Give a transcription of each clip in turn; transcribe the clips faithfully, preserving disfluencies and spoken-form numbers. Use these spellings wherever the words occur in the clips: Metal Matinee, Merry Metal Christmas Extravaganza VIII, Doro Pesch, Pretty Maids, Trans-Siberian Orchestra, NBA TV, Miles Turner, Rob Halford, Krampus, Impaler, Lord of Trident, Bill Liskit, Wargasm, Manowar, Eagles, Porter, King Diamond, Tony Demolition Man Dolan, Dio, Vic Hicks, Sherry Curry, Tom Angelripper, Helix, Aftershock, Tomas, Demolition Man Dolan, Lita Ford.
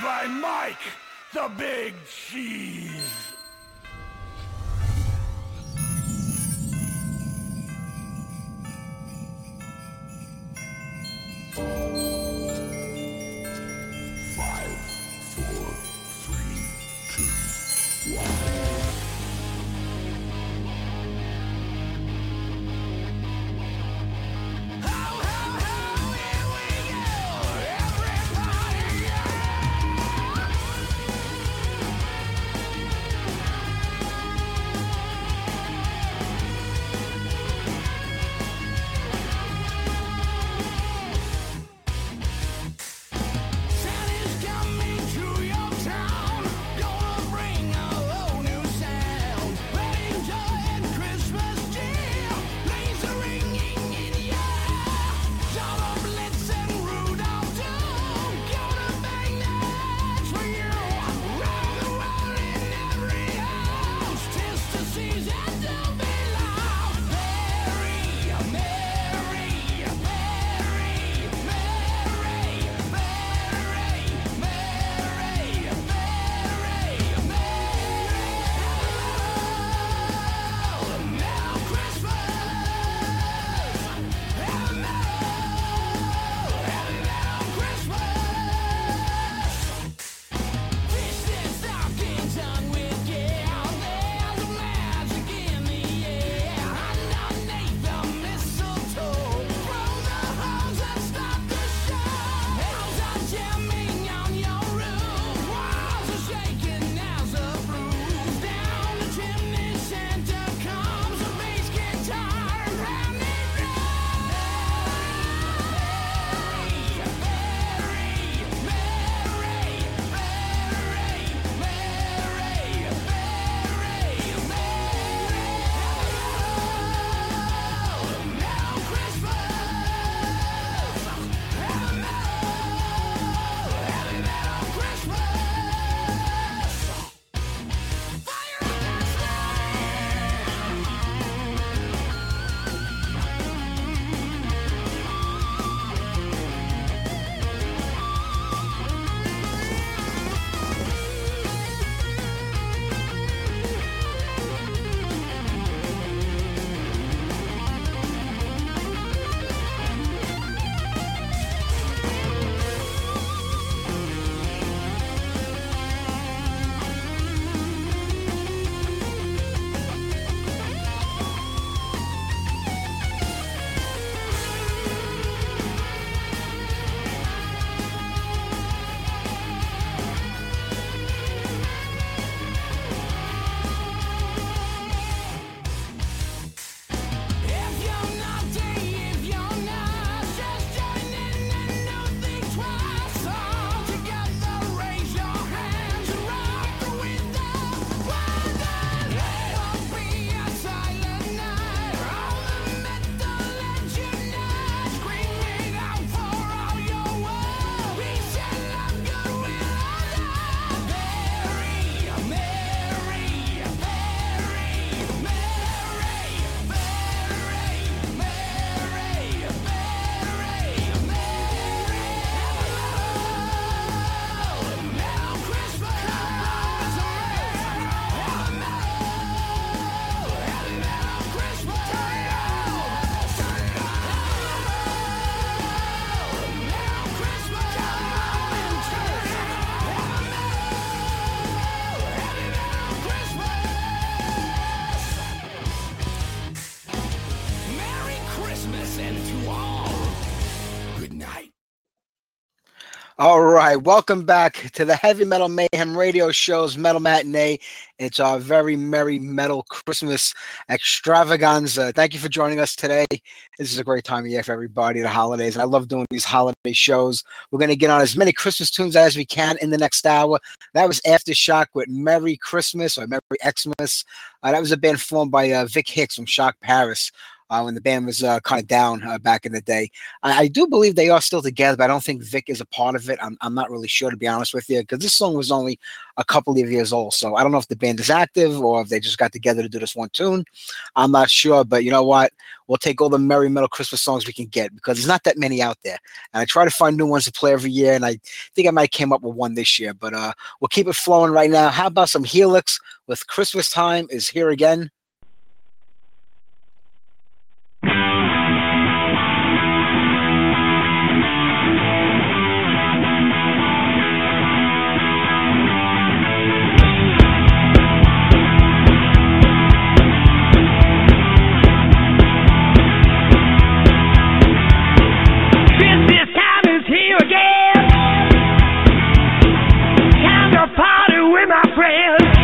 By Mike, the Big Cheese. to all. Good night. All right, welcome back to the Heavy Metal Mayhem Radio Show's Metal Matinee. It's our very merry metal Christmas extravaganza. Thank you for joining us today. This is a great time of year for everybody, the holidays. I love doing these holiday shows. We're going to get on as many Christmas tunes as we can in the next hour. That was Aftershock with Merry Christmas or Merry Xmas. Uh, that was a band formed by uh, Vic Hicks from Shock Paris. Uh, when the band was uh, kind of down uh, back in the day. I, I do believe they are still together, but I don't think Vic is a part of it. I'm, I'm not really sure, to be honest with you, because this song was only a couple of years old. So I don't know if the band is active or if they just got together to do this one tune. I'm not sure, but you know what? We'll take all the merry metal Christmas songs we can get because there's not that many out there. And I try to find new ones to play every year, and I think I might have came up with one this year. But uh, we'll keep it flowing right now. How about some Helix with Christmas Time Is Here Again? Party with my friends.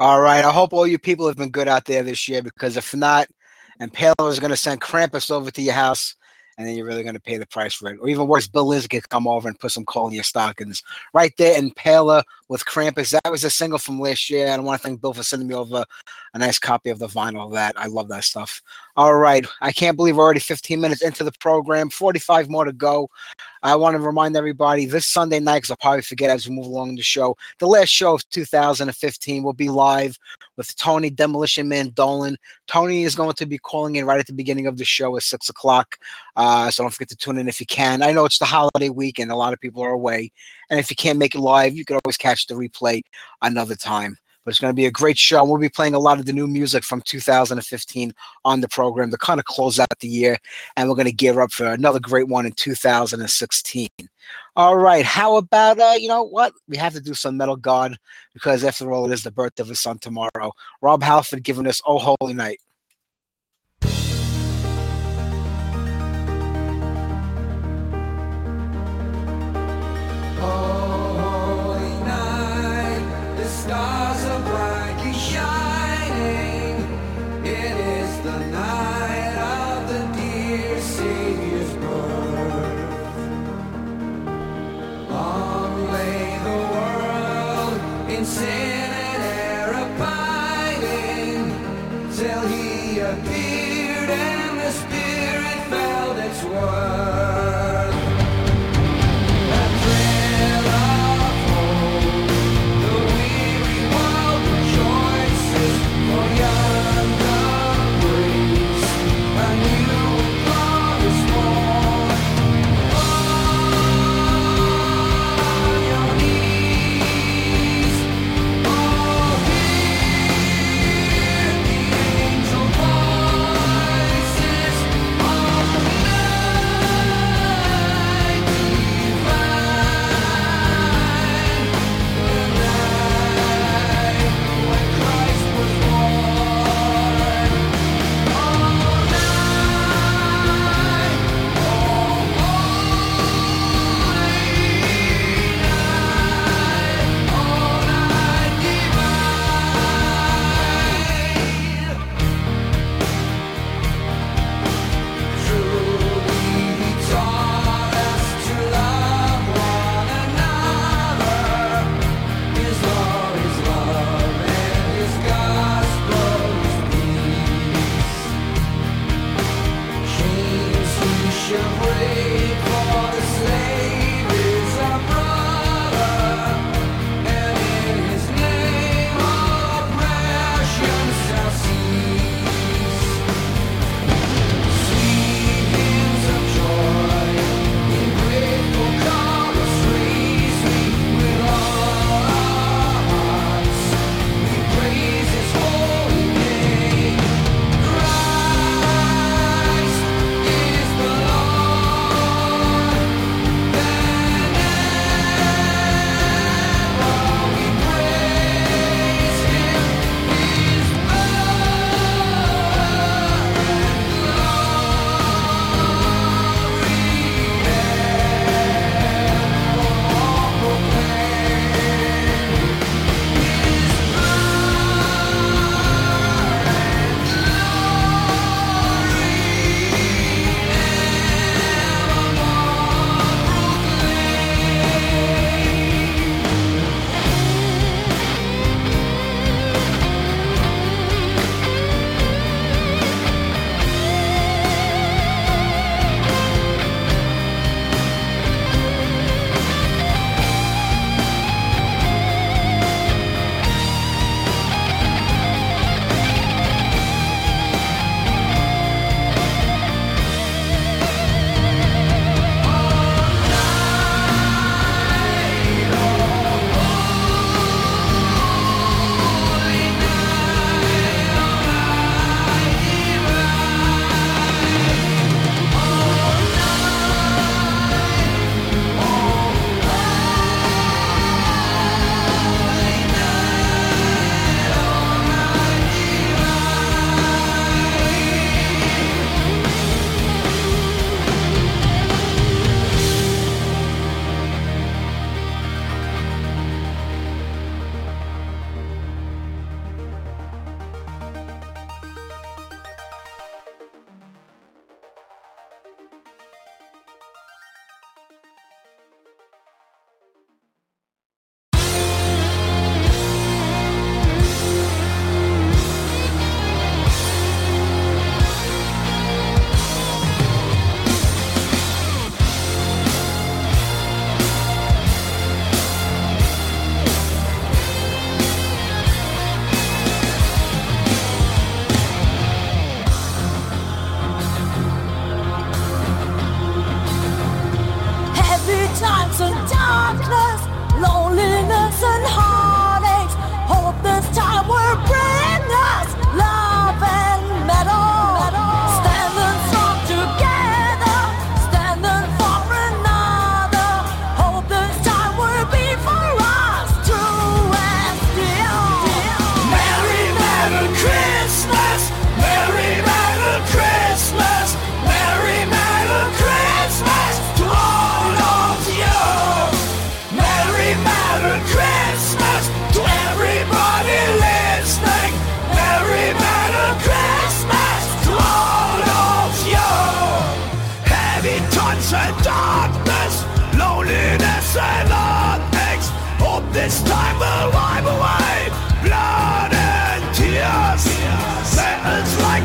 All right. I hope all you people have been good out there this year, because if not, Impaler is going to send Krampus over to your house, and then you're really going to pay the price for it. Or even worse, Bill Liskit come over and put some coal in your stockings. Right there, Impaler with Krampus. That was a single from last year, and I want to thank Bill for sending me over a nice copy of the vinyl of that. I love that stuff. All right. I can't believe we're already fifteen minutes into the program, forty-five more to go. I want to remind everybody this Sunday night, because I'll probably forget as we move along the show, the last show of two thousand fifteen will be live with Tony Demolition Man Dolan. Tony is going to be calling in right at the beginning of the show at six o'clock, uh, so don't forget to tune in if you can. I know it's the holiday week and a lot of people are away, and if you can't make it live, you can always catch the replay another time. But it's going to be a great show. We'll be playing a lot of the new music from two thousand fifteen on the program to kind of close out the year. And we're going to gear up for another great one in two thousand sixteen. All right. How about, uh, you know what? We have to do some Metal God, because after all, it is the birth of his son tomorrow. Rob Halford giving us Oh Holy Night.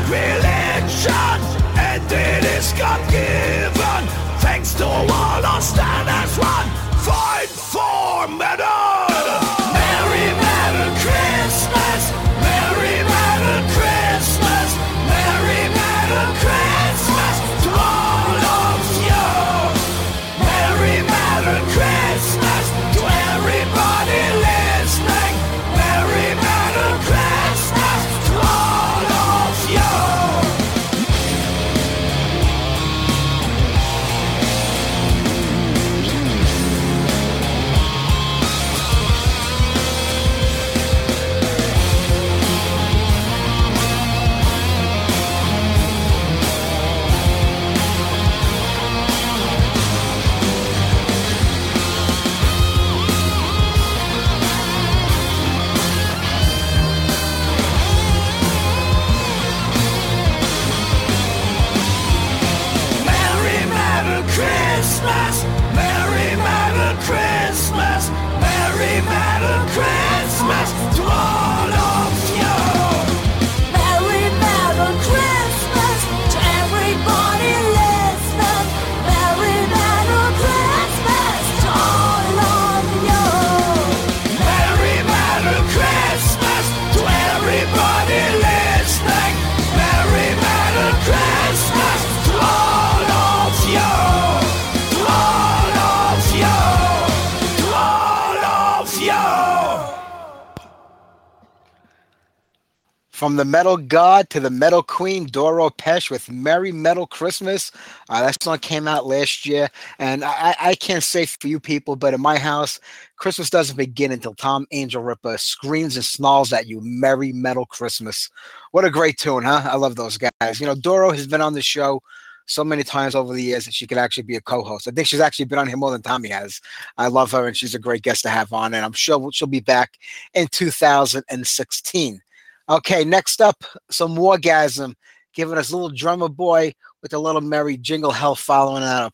religion, and it is God-given. Thanks to all our stand as one, fight for metal. Merry Metal Christmas, Merry Metal Christmas, Merry Metal Christmas to all of you. Merry Metal Christmas to everybody listening. Merry Metal Christmas to all of you. Christmas, Merry Metal Christmas, Merry Metal Christmas to all of you. Merry Metal Christmas to everybody listening. Merry Metal Christmas to all of you. Merry Metal Christmas to everybody listening. Merry Metal Christmas to all of you. From the metal god to the metal queen, Doro Pesch with Merry Metal Christmas. Uh, that song came out last year. And I, I can't say for you people, but in my house, Christmas doesn't begin until Tom Angelripper screams and snarls at you, Merry Metal Christmas. What a great tune, huh? I love those guys. You know, Doro has been on the show so many times over the years that she could actually be a co-host. I think she's actually been on here more than Tommy has. I love her, and she's a great guest to have on. And I'm sure she'll be back in two thousand sixteen. Okay, next up, some Wargasm, giving us a little drummer boy with a little merry jingle hell following that up.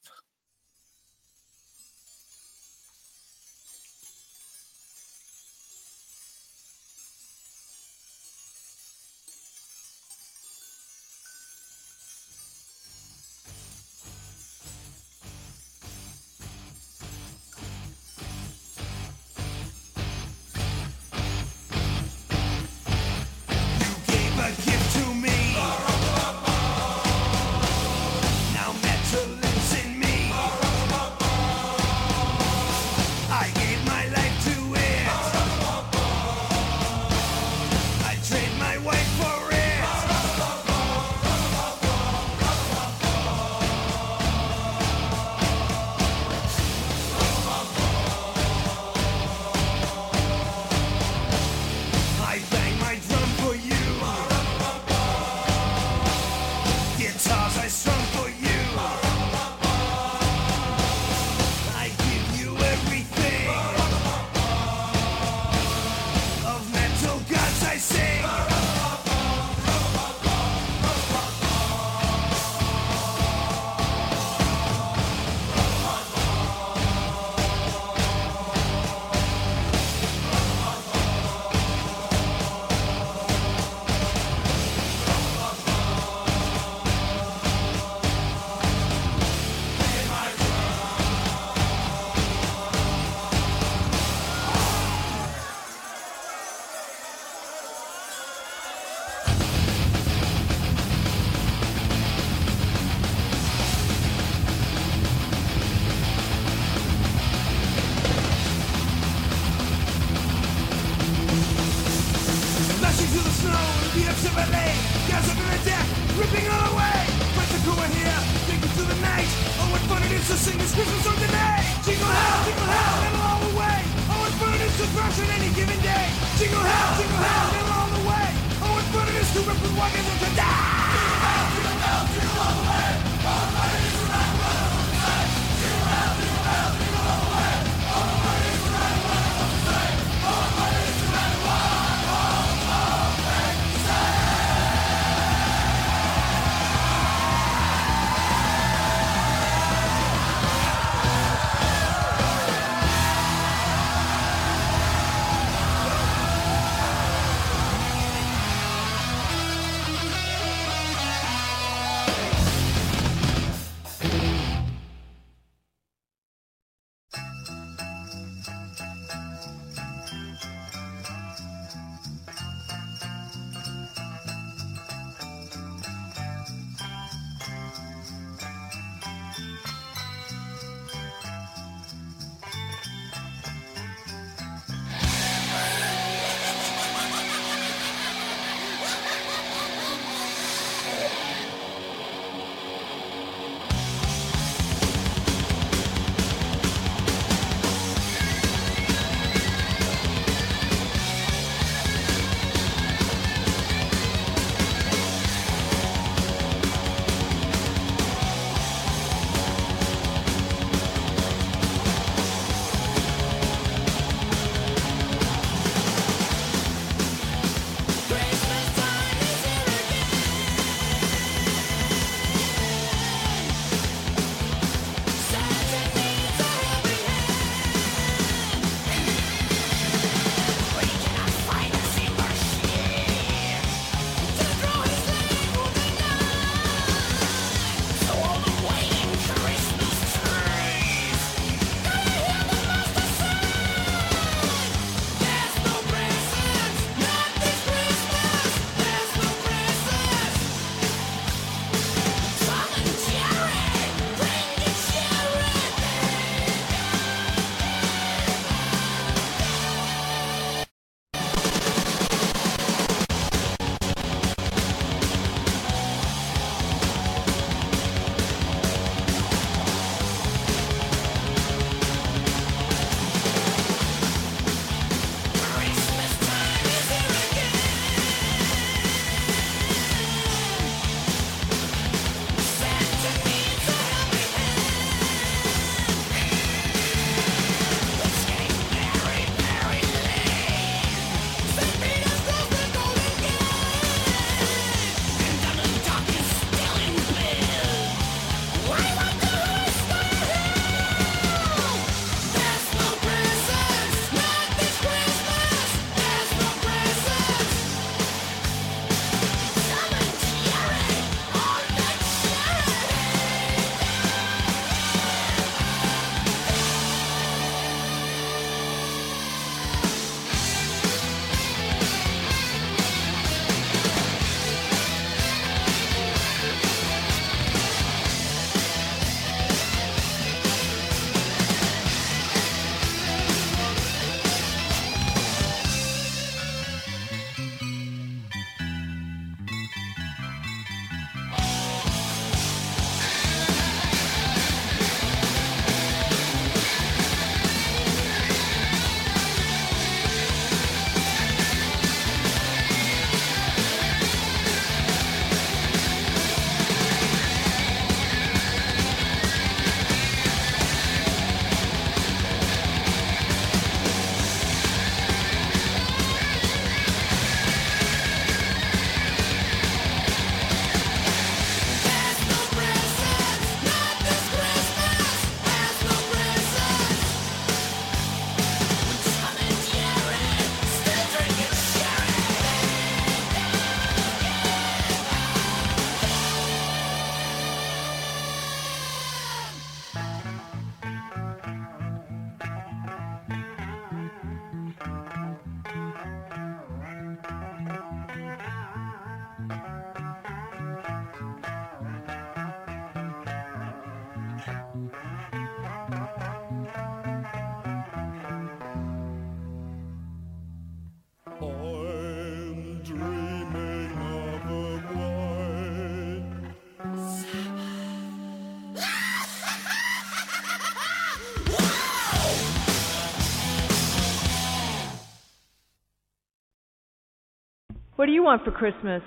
What do you want for Christmas?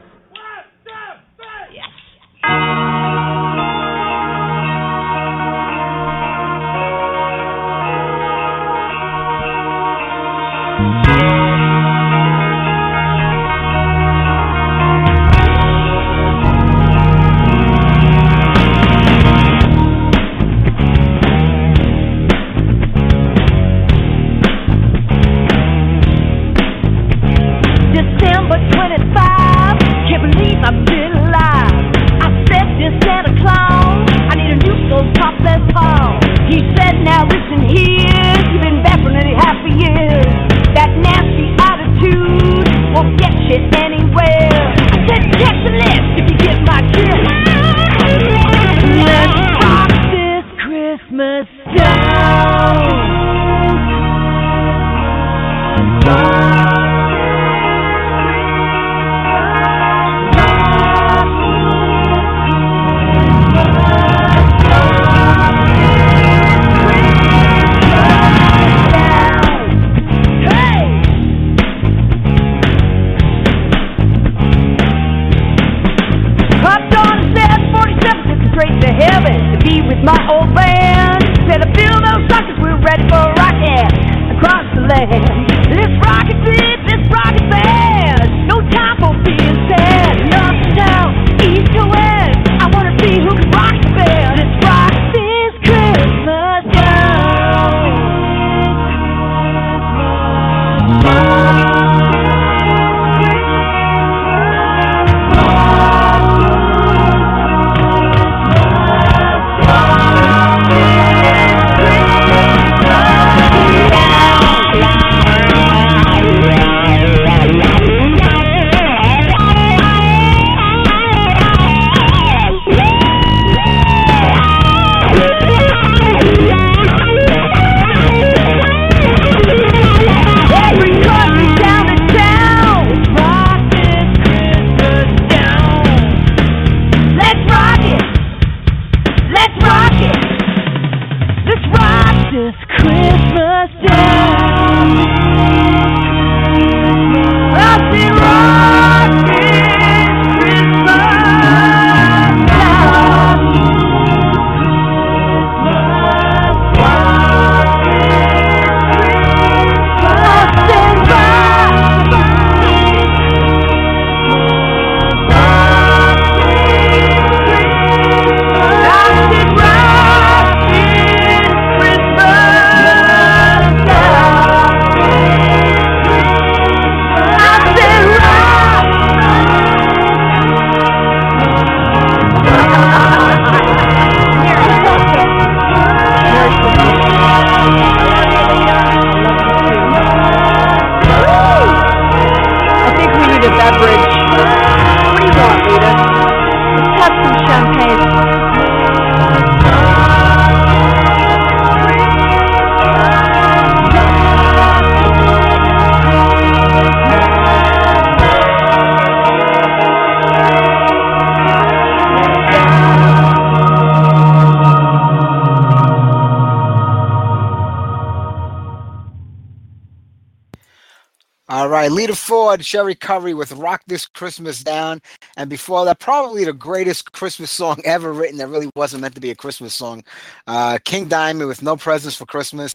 Lita Ford, Sherry Curry with Rock This Christmas Down. And before that, probably the greatest Christmas song ever written that really wasn't meant to be a Christmas song. Uh, King Diamond with No Presents for Christmas.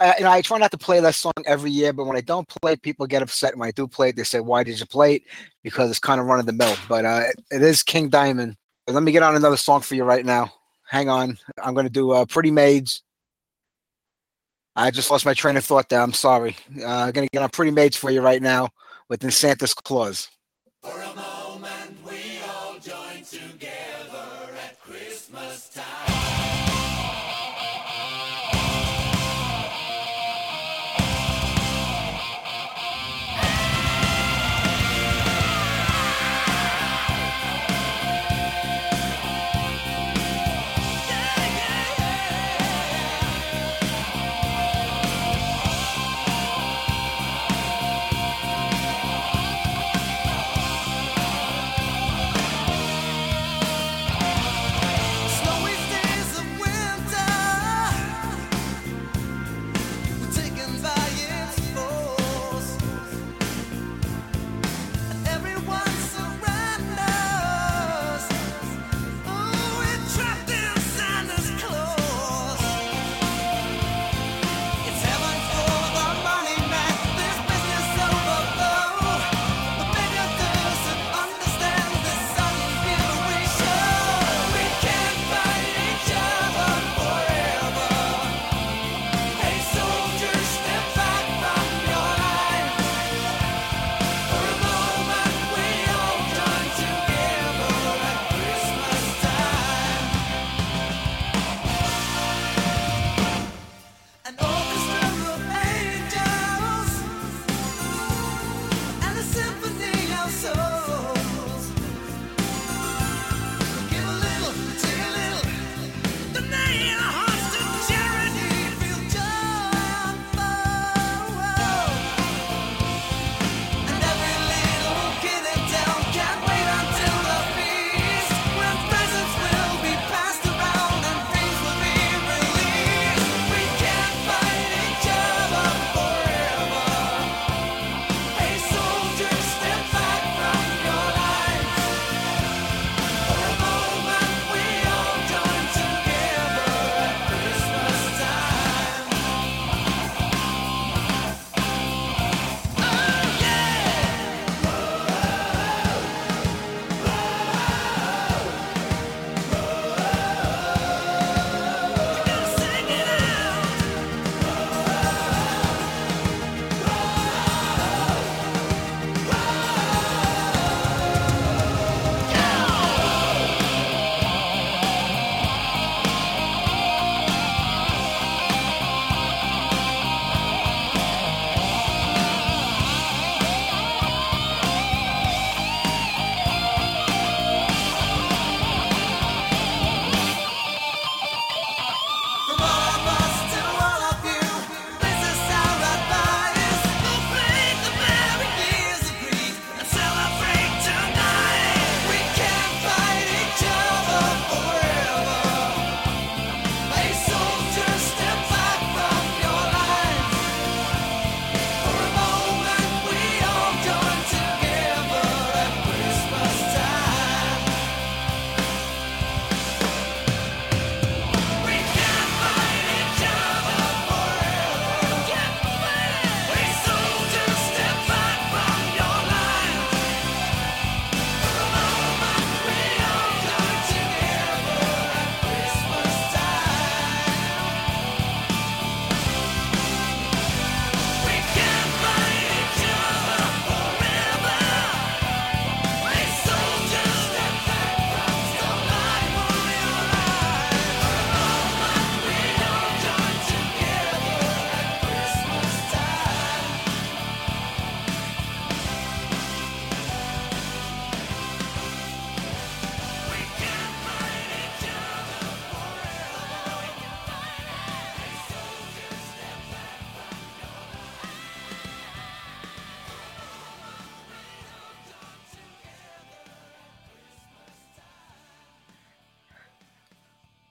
Uh, you know, I try not to play that song every year, but when I don't play it, people get upset. When I do play it, they say, why did you play it? Because it's kind of run of the mill. But uh, it is King Diamond. Let me get on another song for you right now. Hang on. I'm going to do uh, Pretty Maids. I just lost my train of thought there. I'm sorry. Uh, I'm going to get on Pretty Maids for you right now with Santa's Claus. For a moment, we all join together at Christmas time.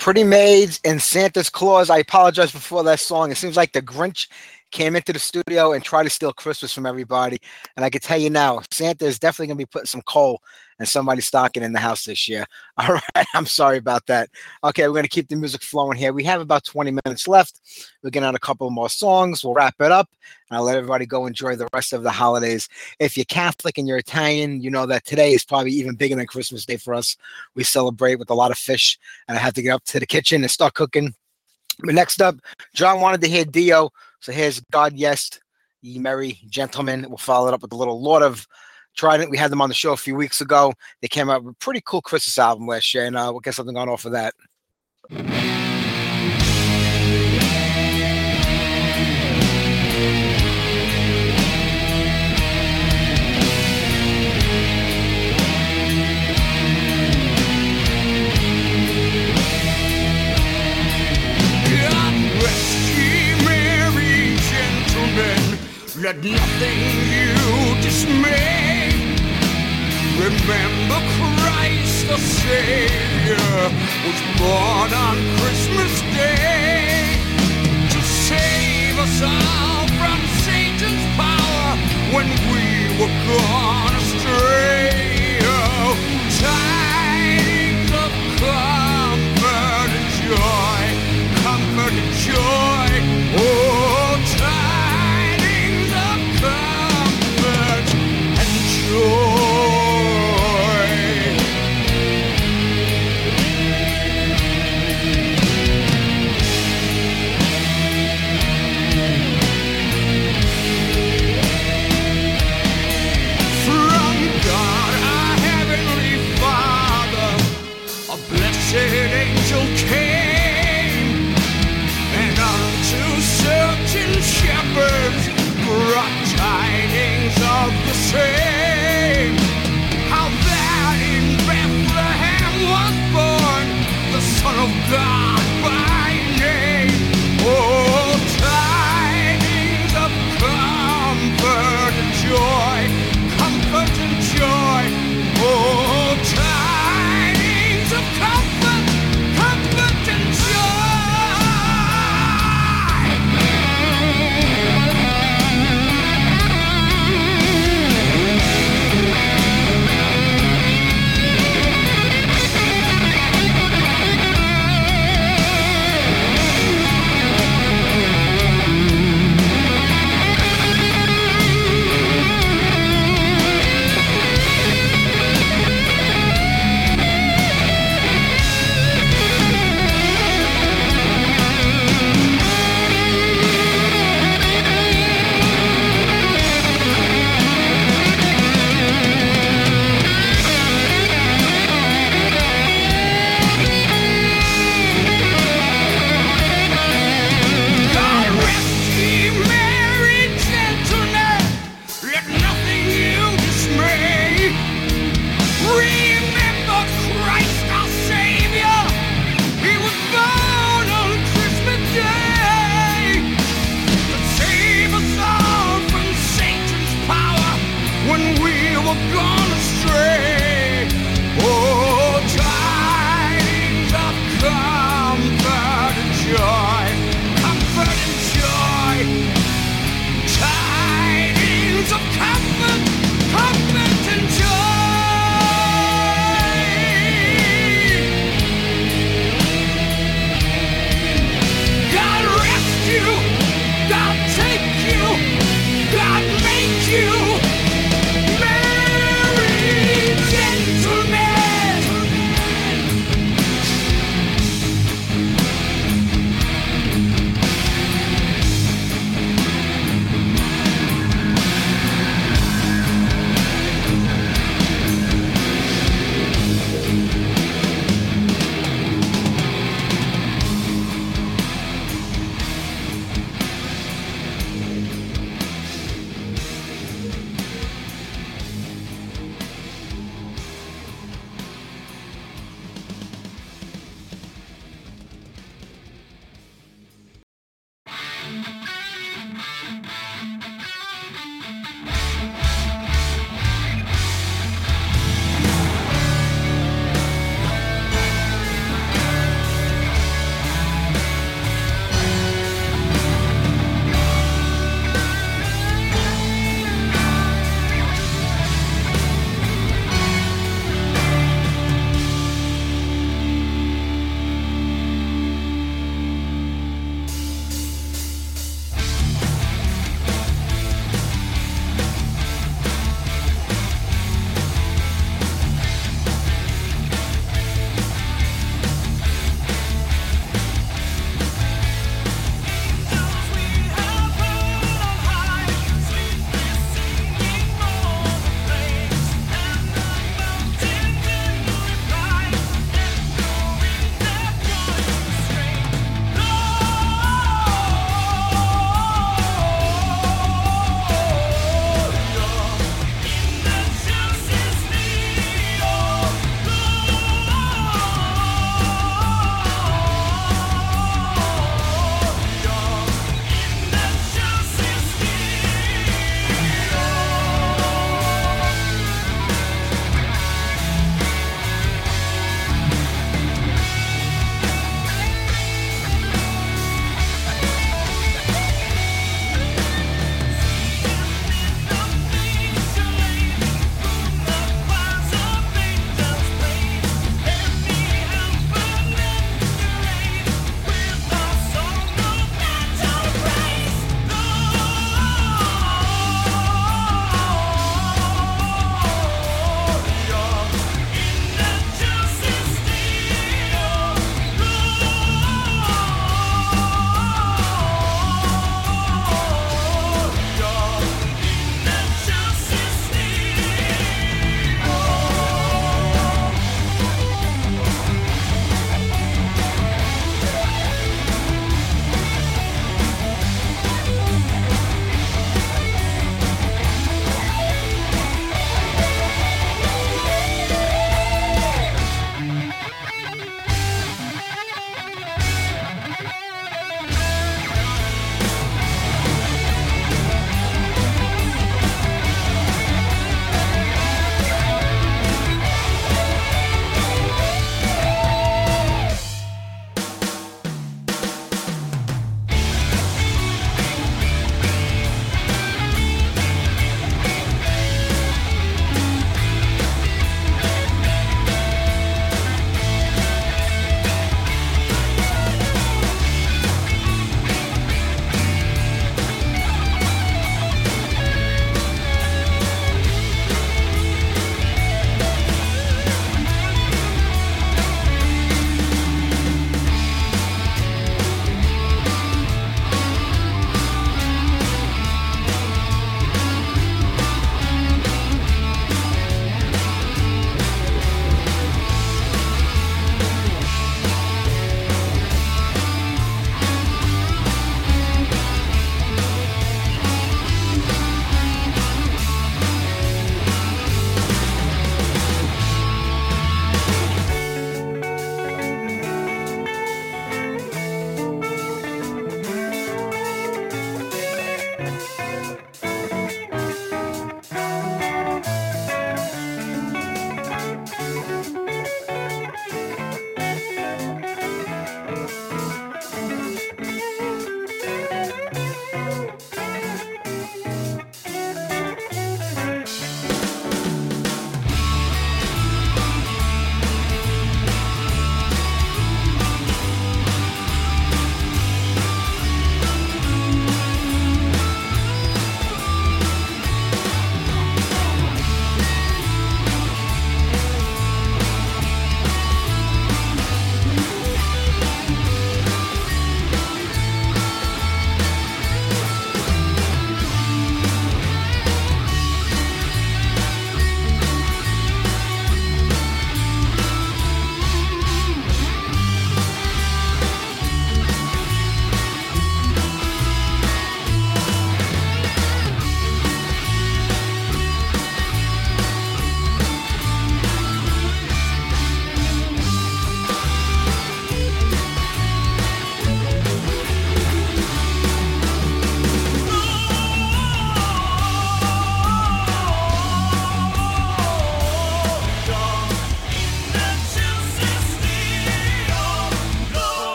Pretty Maids and Santa's Claus. I apologize before that song. It seems like the Grinch came into the studio and tried to steal Christmas from everybody. And I can tell you now, Santa is definitely going to be putting some coal in somebody's stocking in the house this year. All right, I'm sorry about that. Okay, we're going to keep the music flowing here. We have about twenty minutes left. We're getting out a couple more songs. We'll wrap it up, and I'll let everybody go enjoy the rest of the holidays. If you're Catholic and you're Italian, you know that today is probably even bigger than Christmas Day for us. We celebrate with a lot of fish, and I have to get up to the kitchen and start cooking. But next up, John wanted to hear Dio. So here's God Yes, Ye Merry Gentlemen. We'll follow it up with a little Lord of Trident. We had them on the show a few weeks ago. They came out with a pretty cool Christmas album last year, and uh, we'll get something on off of that. Let nothing you dismay. Remember Christ the Savior was born on Christmas Day to save us all from Satan's power when we were gone astray. Oh, tidings of comfort and joy, comfort and joy. Oh, tidings.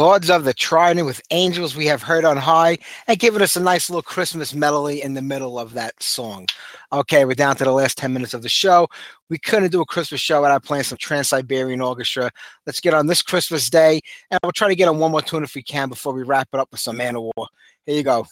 Lords of the Trident with Angels We Have Heard on High, and giving us a nice little Christmas melody in the middle of that song. Okay, we're down to the last ten minutes of the show. We couldn't do a Christmas show without playing some Trans-Siberian Orchestra. Let's get on this Christmas day, and we'll try to get on one more tune if we can before we wrap it up with some Manowar. Here you go.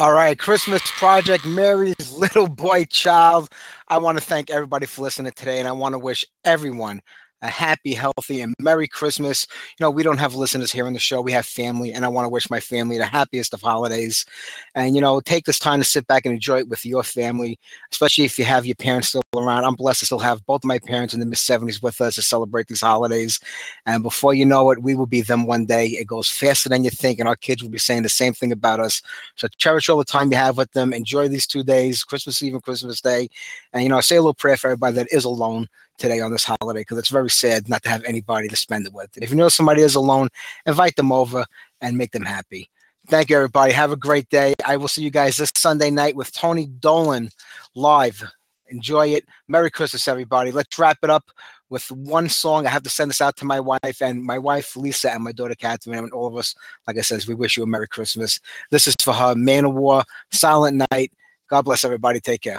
All right, Christmas Project, Mary's Little Boy Child. I want to thank everybody for listening today, and I want to wish everyone a happy, healthy, and Merry Christmas. You know, we don't have listeners here on the show. We have family, and I want to wish my family the happiest of holidays. And, you know, take this time to sit back and enjoy it with your family, especially if you have your parents still around. I'm blessed to still have both of my parents in the mid-seventies with us to celebrate these holidays. And before you know it, we will be them one day. It goes faster than you think, and our kids will be saying the same thing about us. So cherish all the time you have with them. Enjoy these two days, Christmas Eve and Christmas Day. And, you know, I say a little prayer for everybody that is alone today on this holiday, because it's very sad not to have anybody to spend it with. And if you know somebody is alone, invite them over and make them happy. Thank you, everybody. Have a great day. I will see you guys this Sunday night with Tony Dolan live. Enjoy it. Merry Christmas, everybody. Let's wrap it up with one song. I have to send this out to my wife and my wife, Lisa, and my daughter, Catherine, and all of us. Like I said, we wish you a Merry Christmas. This is for her, Manowar, Silent Night. God bless everybody. Take care.